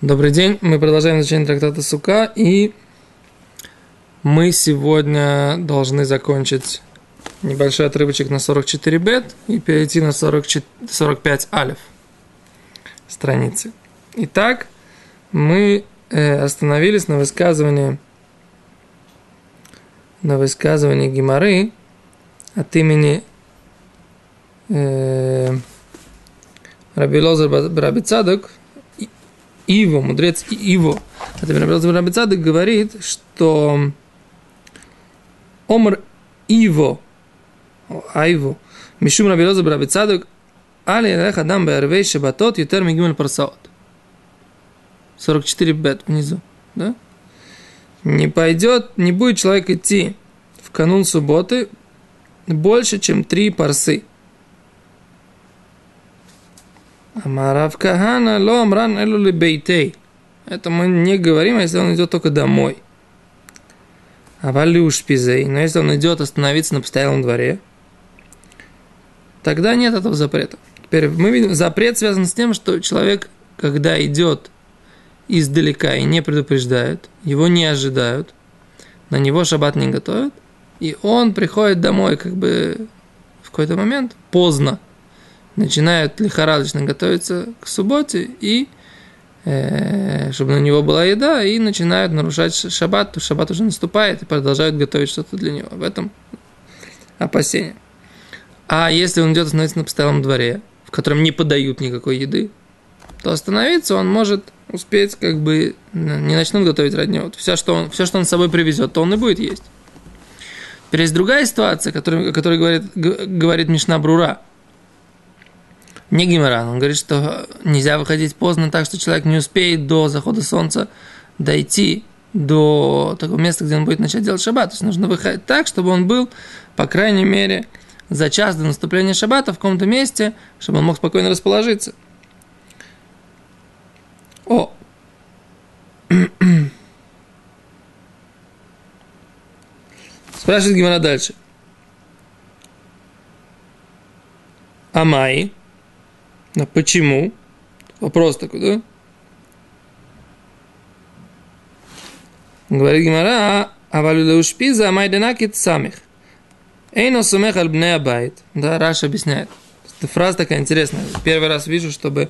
Добрый день, мы продолжаем изучение трактата Сука, и мы сегодня должны закончить небольшой отрывочек на 44 бет и перейти на 45 алиф страницы. Итак, мы остановились на высказывании Гимары от имени Раби Леза Брабицадук. Иво, мудрец Иво, от имени Раби Брабицадук, говорит, что Омар Иво, Айво, Мишумра Береза Брабицадук, Али, Эле, Хадамба, Эрвей, Шабатот, Ютер, Мигмель, Парсаут. 44 бет внизу, да? Не будет человек идти в канун субботы больше, чем 3 парсы. Рав Кахана, ломран, эле, лебейтей. Это мы не говорим, если он идет только домой. Авалюш пизей. Но если он идет остановиться на постоялом дворе, тогда нет этого запрета. Теперь мы видим, запрет связан с тем, что человек, когда идет издалека и не предупреждают, его не ожидают, на него шаббат не готовят, и он приходит домой как бы в какой-то момент поздно, начинают лихорадочно готовиться к субботе, и чтобы на него была еда, и начинают нарушать шаббат, то шаббат уже наступает, и продолжают готовить что-то для него. В этом опасение. А если он идет остановиться на постоялом дворе, в котором не подают никакой еды, то остановиться он может успеть, как бы не начнут готовить ради него. Все, что он с собой привезет, то он и будет есть. Теперь есть другая ситуация, о которой говорит Мишна Брура. Не Гимара, он говорит, что нельзя выходить поздно так, что человек не успеет до захода солнца дойти до такого места, где он будет начать делать шаббат. То есть нужно выходить так, чтобы он был, по крайней мере, за час до наступления шаббата в каком-то месте, чтобы он мог спокойно расположиться. О! Спрашивает Гимара дальше. Амай. Но почему? Вопрос такой, да? Говорит Гимара, авалюдеушпиза амайденакит самих. Эйно сумех альбне абайт. Да, Раша объясняет. Эта фраза такая интересная. Первый раз вижу, чтобы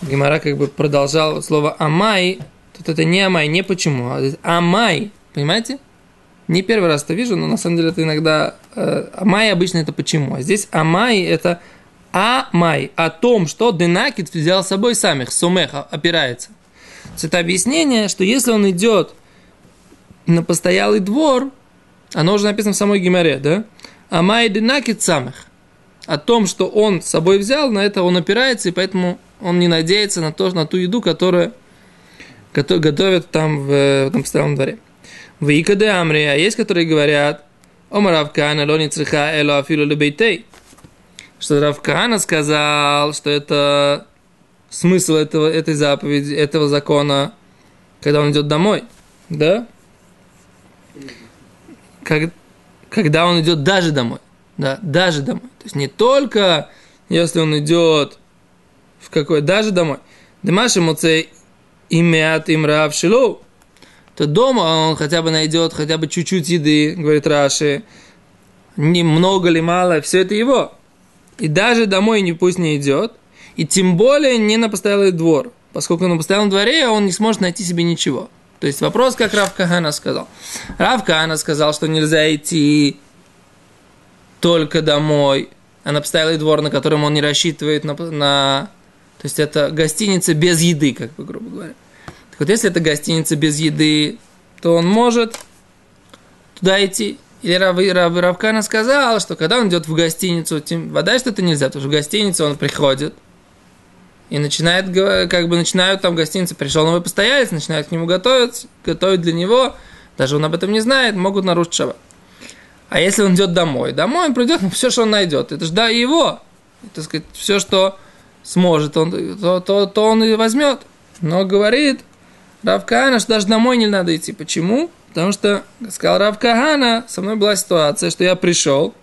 Гимара как бы продолжал слово амай. Тут это не амай, не почему, а амай. Понимаете? Не первый раз это вижу, но на самом деле это иногда... амай обычно это почему. А здесь амай это... Амай, о том, что Денакит взял с собой самих, сумех опирается. Это объяснение, что если он идет на постоялый двор, оно уже написано в самой Гемаре, да? Амай Денакит самих. О том, что он с собой взял, на это он опирается, и поэтому он не надеется на ту еду, которую готовят там в этом постоялом дворе. В Икаде Амре, а есть, которые говорят, Омаравкана, Лони Цриха, Эло Афилу Любейтей. Что Рав Кахана сказал, что это смысл этой заповеди, этого закона, когда он идет домой, да? Когда он идет даже домой, да, даже домой. То есть не только, если он идет в какой, даже домой. Дымаши Моца имят им Рав Шилу, то дома он хотя бы найдет, хотя бы чуть-чуть еды, говорит Раши, не много ли мало, все это его. И даже домой пусть не идет, и тем более не на постоялый двор, поскольку на постоялом дворе он не сможет найти себе ничего. То есть вопрос, как Рав Кахана сказал. Рав Кахана сказал, что нельзя идти только домой, а на постоялый двор, на котором он не рассчитывает на... То есть это гостиница без еды, как бы, грубо говоря. Так вот, если это гостиница без еды, то он может туда идти. Или Рав Кахана сказал, что когда он идет в гостиницу, вода что-то нельзя, потому что в гостиницу он приходит и начинают там в гостинице, пришел новый постоялец, начинают к нему готовить для него, даже он об этом не знает, могут нарушить шаббат. А если он идет домой он придет, все, что он найдет, это же да его, так сказать, все, что сможет, то он и возьмет. Но говорит Рав Кахана, что даже домой не надо идти. Почему? Потому что, сказал Рав Кахана, со мной была ситуация, что я пришел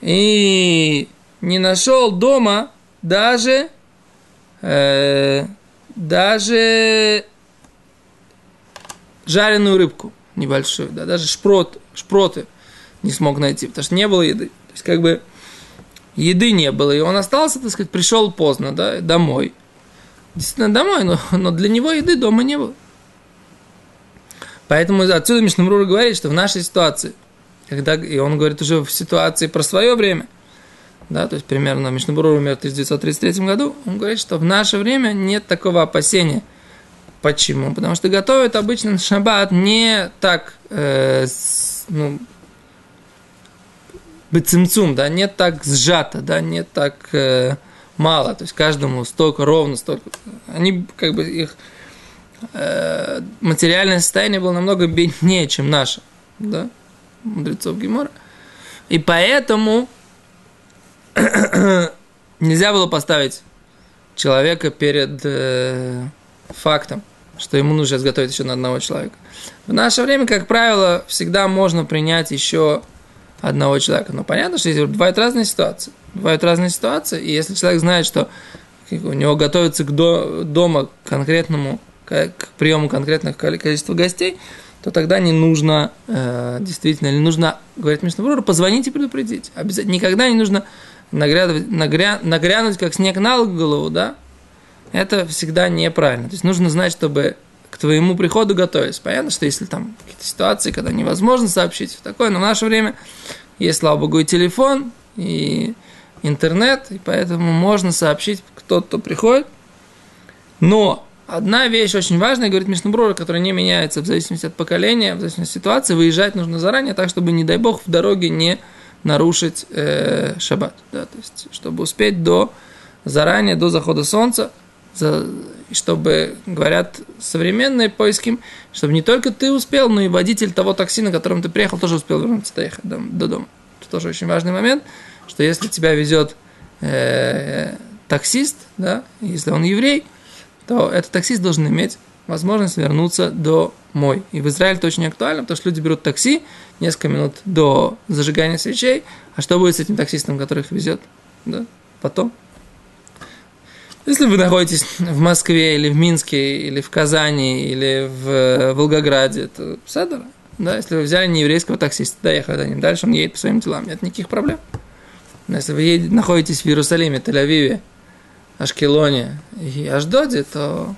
и не нашел дома даже даже жареную рыбку небольшую, да, даже шпроты не смог найти, потому что не было еды. То есть, как бы, еды не было, и он остался, так сказать, пришел поздно, да, домой. Действительно, домой, но для него еды дома не было. Поэтому отсюда Мишна Брура говорит, что в нашей ситуации, когда, и он говорит уже в ситуации про свое время, да, то есть примерно Мишна Брура умер в 1933 году, он говорит, что в наше время нет такого опасения. Почему? Потому что готовят обычно на шаббат не так, бецимцум, да, не так сжато, да, не так мало, то есть каждому столько, ровно столько. Они, как бы, их материальное состояние было намного беднее, чем наше, да, мудрецов Гемора. И поэтому нельзя было поставить человека перед фактом, что ему нужно сейчас готовить еще на одного человека. В наше время, как правило, всегда можно принять еще одного человека. Но понятно, что бывают разные ситуации. Бывают разные ситуации, и если человек знает, что у него готовится к дома к конкретному, к приему конкретных количества гостей, то тогда не нужно, действительно, или нужно, говорит Мишна Брура, позвонить и предупредить. Обязательно. Никогда не нужно нагрянуть, как снег на голову, да? Это всегда неправильно. То есть нужно знать, чтобы к твоему приходу готовились. Понятно, что если там какие-то ситуации, когда невозможно сообщить, все такое, но в наше время есть, слава богу, и телефон, и интернет, и поэтому можно сообщить, кто приходит. Но одна вещь очень важная, говорит Мишна Брура, которая не меняется в зависимости от поколения, в зависимости от ситуации, выезжать нужно заранее, так, чтобы, не дай бог, в дороге не нарушить шаббат. Да, то есть, чтобы успеть заранее, до захода солнца, чтобы, говорят современные поиски, чтобы не только ты успел, но и водитель того такси, на котором ты приехал, тоже успел вернуться, доехать до дома. Это тоже очень важный момент, что если тебя везет таксист, да, если он еврей, то этот таксист должен иметь возможность вернуться домой. И в Израиле это очень актуально, потому что люди берут такси несколько минут до зажигания свечей, а что будет с этим таксистом, который их везет, да, потом? Если вы находитесь в Москве, или в Минске, или в Казани, или в Волгограде, то Седер, да, если вы взяли нееврейского таксиста, доехали до него, дальше он едет по своим делам, нет никаких проблем. Но если вы находитесь в Иерусалиме, Тель-Авиве, Ашкелоне и Ашдоде, то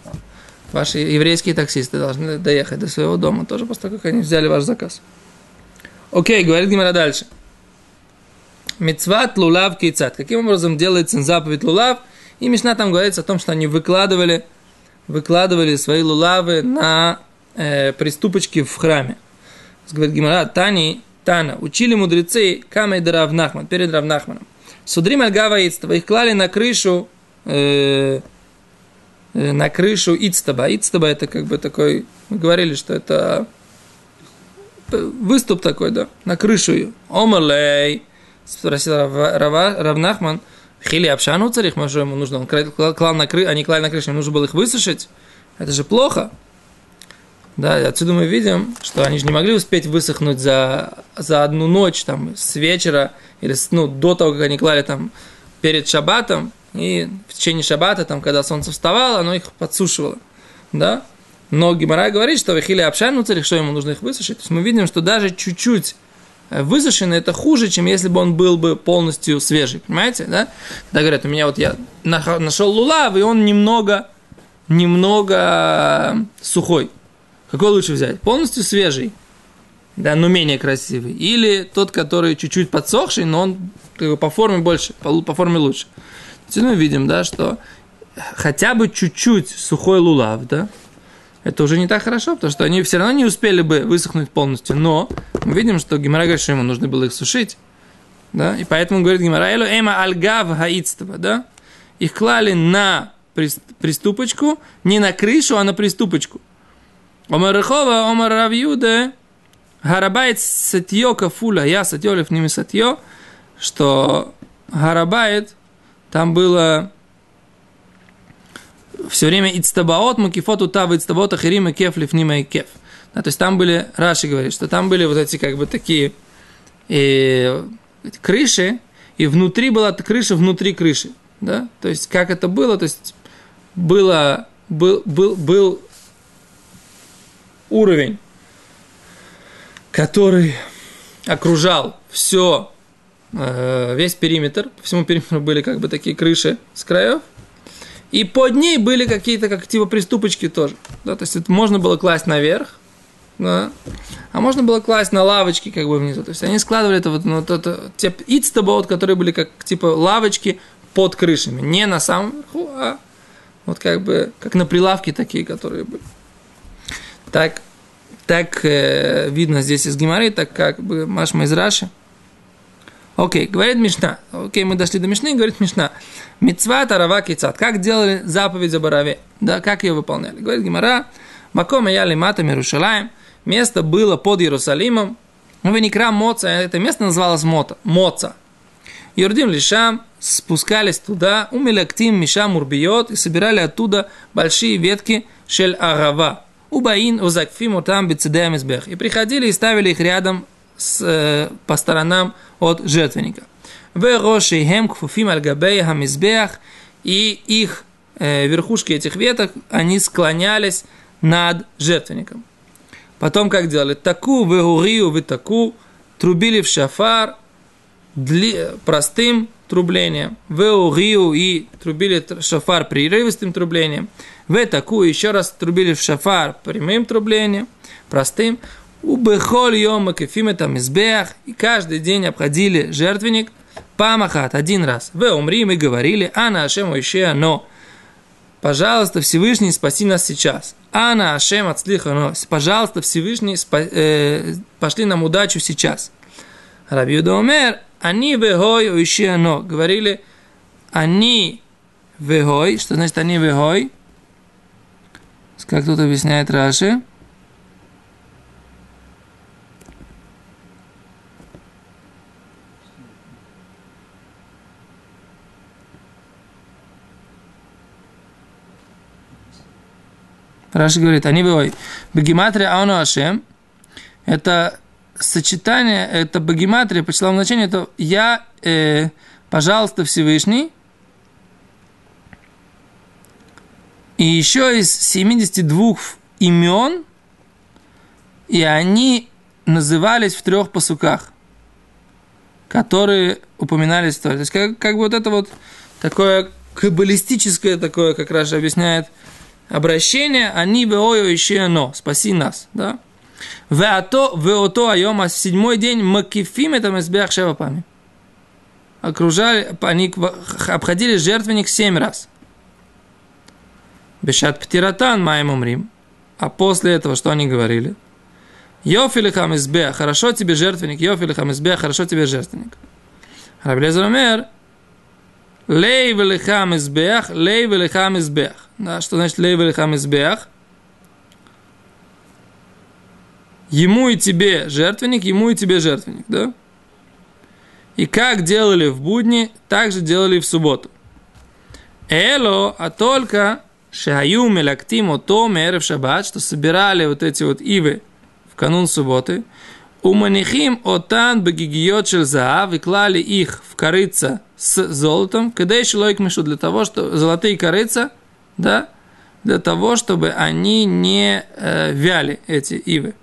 ваши еврейские таксисты должны доехать до своего дома тоже после того, как они взяли ваш заказ. Окей, говорит Гимара дальше. Мицват лулав кейцат. Каким образом делается заповедь лулав? И Мишна там говорится о том, что они выкладывали свои лулавы на приступочки в храме. Говорит Гимара, Тана, учили мудрецы камей де Рав Нахман, перед Рав Нахманом. Судрим аль гава Ицтаба, их клали на крышу Ицтаба. Ицтаба это как бы такой, мы говорили, что это выступ такой, да, на крышу ее. Омалей, спросил Рав Нахман, хили обшану царих, может, ему нужно, он клал на крышу, они клали на крышу, ему нужно было их высушить, это же плохо. Да, отсюда мы видим, что они же не могли успеть высохнуть за одну ночь, там, с вечера, или до того, как они клали там перед шаббатом, и в течение шаббата, там, когда солнце вставало, оно их подсушивало, да. Но Гимара говорит, что хили обшану царих, что ему нужно их высушить. То есть мы видим, что даже чуть-чуть высушенный, это хуже, чем если бы он был бы полностью свежий, понимаете, да? Когда говорят, у меня вот я нашел лулав, и он немного сухой. Какой лучше взять? Полностью свежий, да, но менее красивый. Или тот, который чуть-чуть подсохший, но он как бы, по форме больше, по форме лучше. Теперь мы видим, да, что хотя бы чуть-чуть сухой лулав, да, это уже не так хорошо, потому что они все равно не успели бы высохнуть полностью. Но мы видим, что Гимара говорит, что ему нужно было их сушить. Да? И поэтому говорит Гимара, элу эма аль-гав гаицтва, да? Их клали на приступочку, не на крышу, а на приступочку. Омар рехова, омар рав Йеуда, гарабайт сатьё кафула, я сатьёлев ними сатьё, что гарабайт, там было... Все время ицтабаот, макифоту тава, ицтабаот, ахирим, и кеф, лифнима, и кеф. Да, то есть там были, Раши говорит, что там были вот эти как бы такие крыши, и внутри была крыша внутри крыши. Да? То есть как это было? То есть было был уровень, который окружал все, весь периметр. По всему периметру были как бы такие крыши с краев. И под ней были какие-то как типа приступочки тоже. Да, то есть это можно было класть наверх, да, а можно было класть на лавочки как бы внизу. То есть они складывали это вот, ну, те ицтаба, которые были как типа лавочки под крышами. Не на самом верху, а вот как бы как на прилавке такие, которые были. Так, видно здесь из Гимары, так как бы Машма из Раши. Окей, говорит Мишна. Окей, мы дошли до Мишны, говорит Мишна. Мицва, тарава, кицат. Как делали заповедь о Бараве? Да, как ее выполняли? Говорит Гимара. Маком и яли матам Иерушалаем. Место было под Иерусалимом. Ну, веникра Моца. Это место называлось Моца. Юрдим лишам. Спускались туда. Умелектим мишам урбиот. И собирали оттуда большие ветки шель арава. Убаин узакфим утам бецедеям избех. И приходили и ставили их рядом по сторонам от жертвенника. И их верхушки этих веток, они склонялись над жертвенником. Потом как делали? Таку, вегурию, витаку, трубили в шафар простым трублением. Вегурию и трубили шафар прерывистым трублением. Витаку еще раз трубили в шафар прямым трублением, простым. И каждый день обходили жертвенник памахат один раз. Вы умрим и говорили, ана ашем уище, но пожалуйста, Всевышний, спаси нас сейчас. Ана ашем отслиха, но пожалуйста, Всевышний, пошли нам удачу сейчас. Раби Йеуда умер, они вегой уище, но говорили, они вегой, что значит они вегой? Как тут объясняет Раши? Раши говорит, они бывают. Бегематрия ану ашем. Это сочетание, это бегематрия по числовому значению, это я, пожалуйста, Всевышний. И еще из 72 имен, и они назывались в 3 пасуках, которые упоминались в Торе. То есть как бы вот это вот такое каббалистическое, такое, как Раша объясняет, обращение, они веою еще оно, спаси нас, да. Веото айома, в 7-й день макифим это мизбеах шева пами. Окружали, они обходили жертвенник 7 раз. Бешат птиратан маем умрим. А после этого что они говорили? Йофилихам избеах, хорошо тебе жертвенник, йофилихам избеах, хорошо тебе жертвенник. Раби Леза умер. Лей велихам избеах, лей велихам избеах. Да, что значит лей велихам избеах? Ему и тебе жертвенник, ему и тебе жертвенник, да? И как делали в будни, так же делали и в субботу. Эло, а только шаю мелактим ото мерев шаббат, что собирали вот эти вот ивы в канун субботы. Уманихим отан багигиот шель заав, и клали их в корыца с золотом, когда еще лоик мишу, для того, что золотые корыца, да, для того, чтобы они не вяли, эти ивы.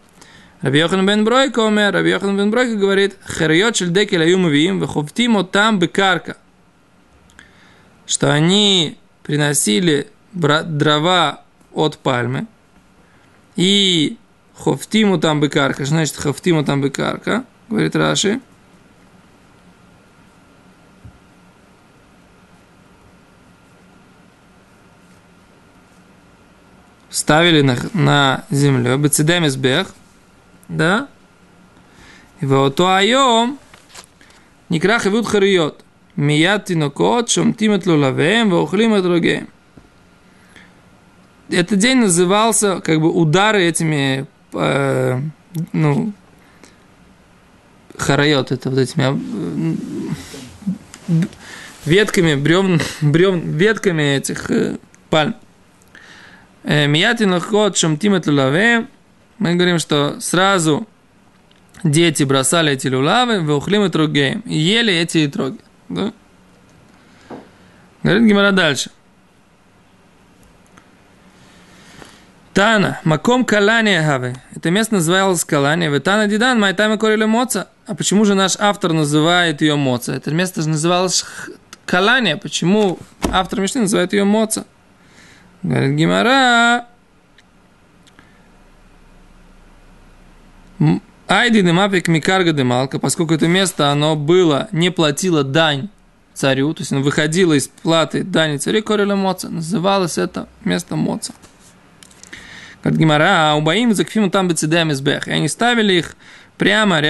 Раби Йохан бен Бройко умер, Раби Йохан бен Бройко говорит, хериот шель декель аюм виим, вехуфтим отам бекарка, что они приносили дрова от пальмы и хофтиму там бекарка. Что значит хофтиму там бекарка? Говорит Раши. Ставили на землю. Бецедем избех. Да? И воотуайом некрах и вуд хариот. Мият тинокот шумтим эт лулавеем ваухлим эт рогеем. Этот день назывался как бы удары этими... харайот, это вот этими ветками, ветками этих пальм. Мы говорим, что сразу дети бросали эти лулавы, веухлим и трогеем, и ели эти и троги. Да? Говорит Гимара дальше. Тана, маком Калания гавы. Это место называлось Калания. Ветана дидан, майтайма корили Моца. А почему же наш автор называет ее Моца? Это место же называлось Калания. Почему автор Мишны называет ее Моца? Говорит Гимара. Айди демапик микарга демалка, поскольку это место, оно было, не платило дань царю, то есть оно выходило из платы дани царю, корили Моца. Называлось это место Моца. Говорит Гимара, а убаим закфиму там бецидем избех. И они ставили их прямо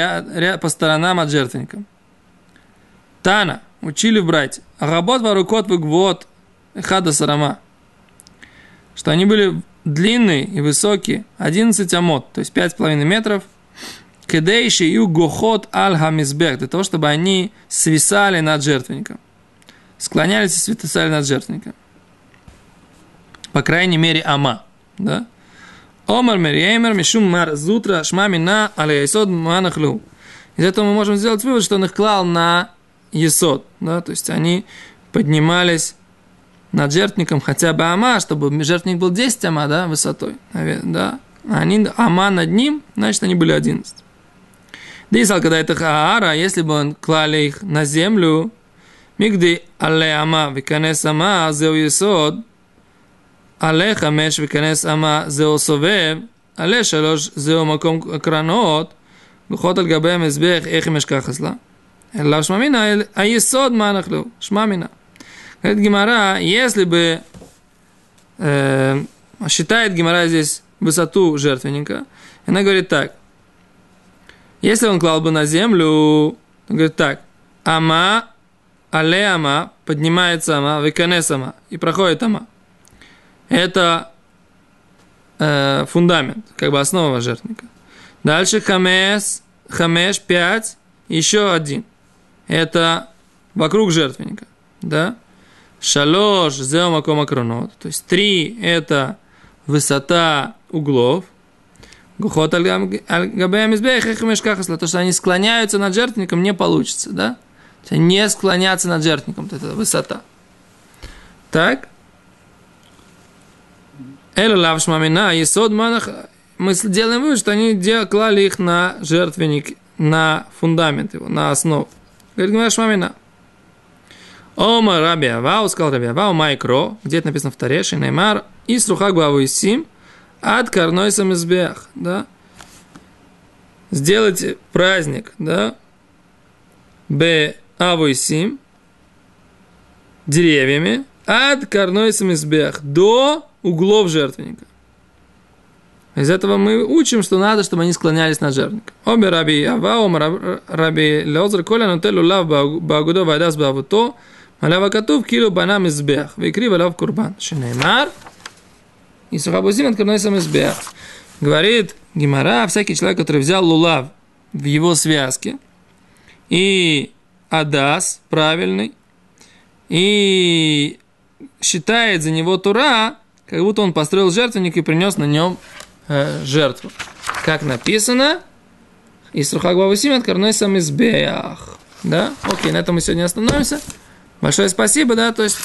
по сторонам от жертвенника. Тана, учили брать, агабот варукот выгвот хада сарама, что они были длинные и высокие, 11 амот, то есть 5,5 метров, кедейши и угохот аль-хамизбех, для того, чтобы они свисали над жертвенником, склонялись и свисали над жертвенником. По крайней мере, ама, да? Омар мериэмер мишуммар зутра шмамина аляйсод манахлю. Из этого мы можем сделать вывод, что он их клал на есод, да? То есть они поднимались над жертвником хотя бы ама, чтобы жертвник был 10 ама, да, высотой, да, они ама над ним, значит, они были 11. Дисал, когда это хаара, если бы он клали их на землю, мигди алле ама виканес ама зеу есод, алле хамеш виканес ама зеу совев, алле шалош зеу маком кранот, бухот аль-габе мезбех эхимеш кахасла, элла шмамина, а есод манахлю, шмамина. Говорит Гимара, если бы считает Гимара здесь высоту жертвенника, она говорит так, если он клал бы на землю, говорит так, ама, але ама, поднимается ама, веканес ама, и проходит ама. Это фундамент, как бы основа жертвенника. Дальше хамеш, 5, еще 1. Это вокруг жертвенника, да? Шалош зеомаком акронот. То есть 3 это высота углов. Гухот аль-габея мизбея хехмешкахасла. То, что они склоняются над жертвенником, не получится, да? Не склоняться над жертвенником. Это высота. Так. Эле лав шмамина есод манах. Мы делаем вывод, что они клали их на жертвенник, на фундамент его, на основу. Говорит, гмара шмамина. Омар Раби Авау, сказал Раби Авау, майкро, где это написано в Тареше, Неймар, и срухак баву исим, ад карной самизбех, да, сделайте праздник, да, бе аву исим, деревьями, ад карной самизбех, до углов жертвенника. Из этого мы учим, что надо, чтобы они склонялись на жертвенник. Обе Раби Авау, Раби Леозр, коля, нотелю лав багудо вайдас бавуто, Малявакатув килу банам избех, векри валяв курбан. Шинеймар. И сухабузим открывной сам избех. Говорит Гимара, всякий человек, который взял лулав в его связке, и адас правильный, и считает за него тура, как будто он построил жертвенник и принес на нем жертву. Как написано, и сухабузим открывной сам избех. Да? Окей, на этом мы сегодня остановимся. Большое спасибо, да, то есть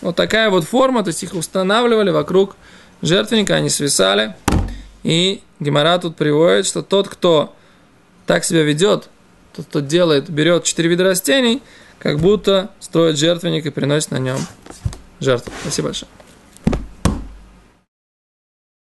вот такая вот форма, то есть их устанавливали вокруг жертвенника, они свисали, и Гемара тут приводит, что тот, кто так себя ведет, тот, кто делает, берет 4 вида растений, как будто строит жертвенник и приносит на нем жертву. Спасибо большое.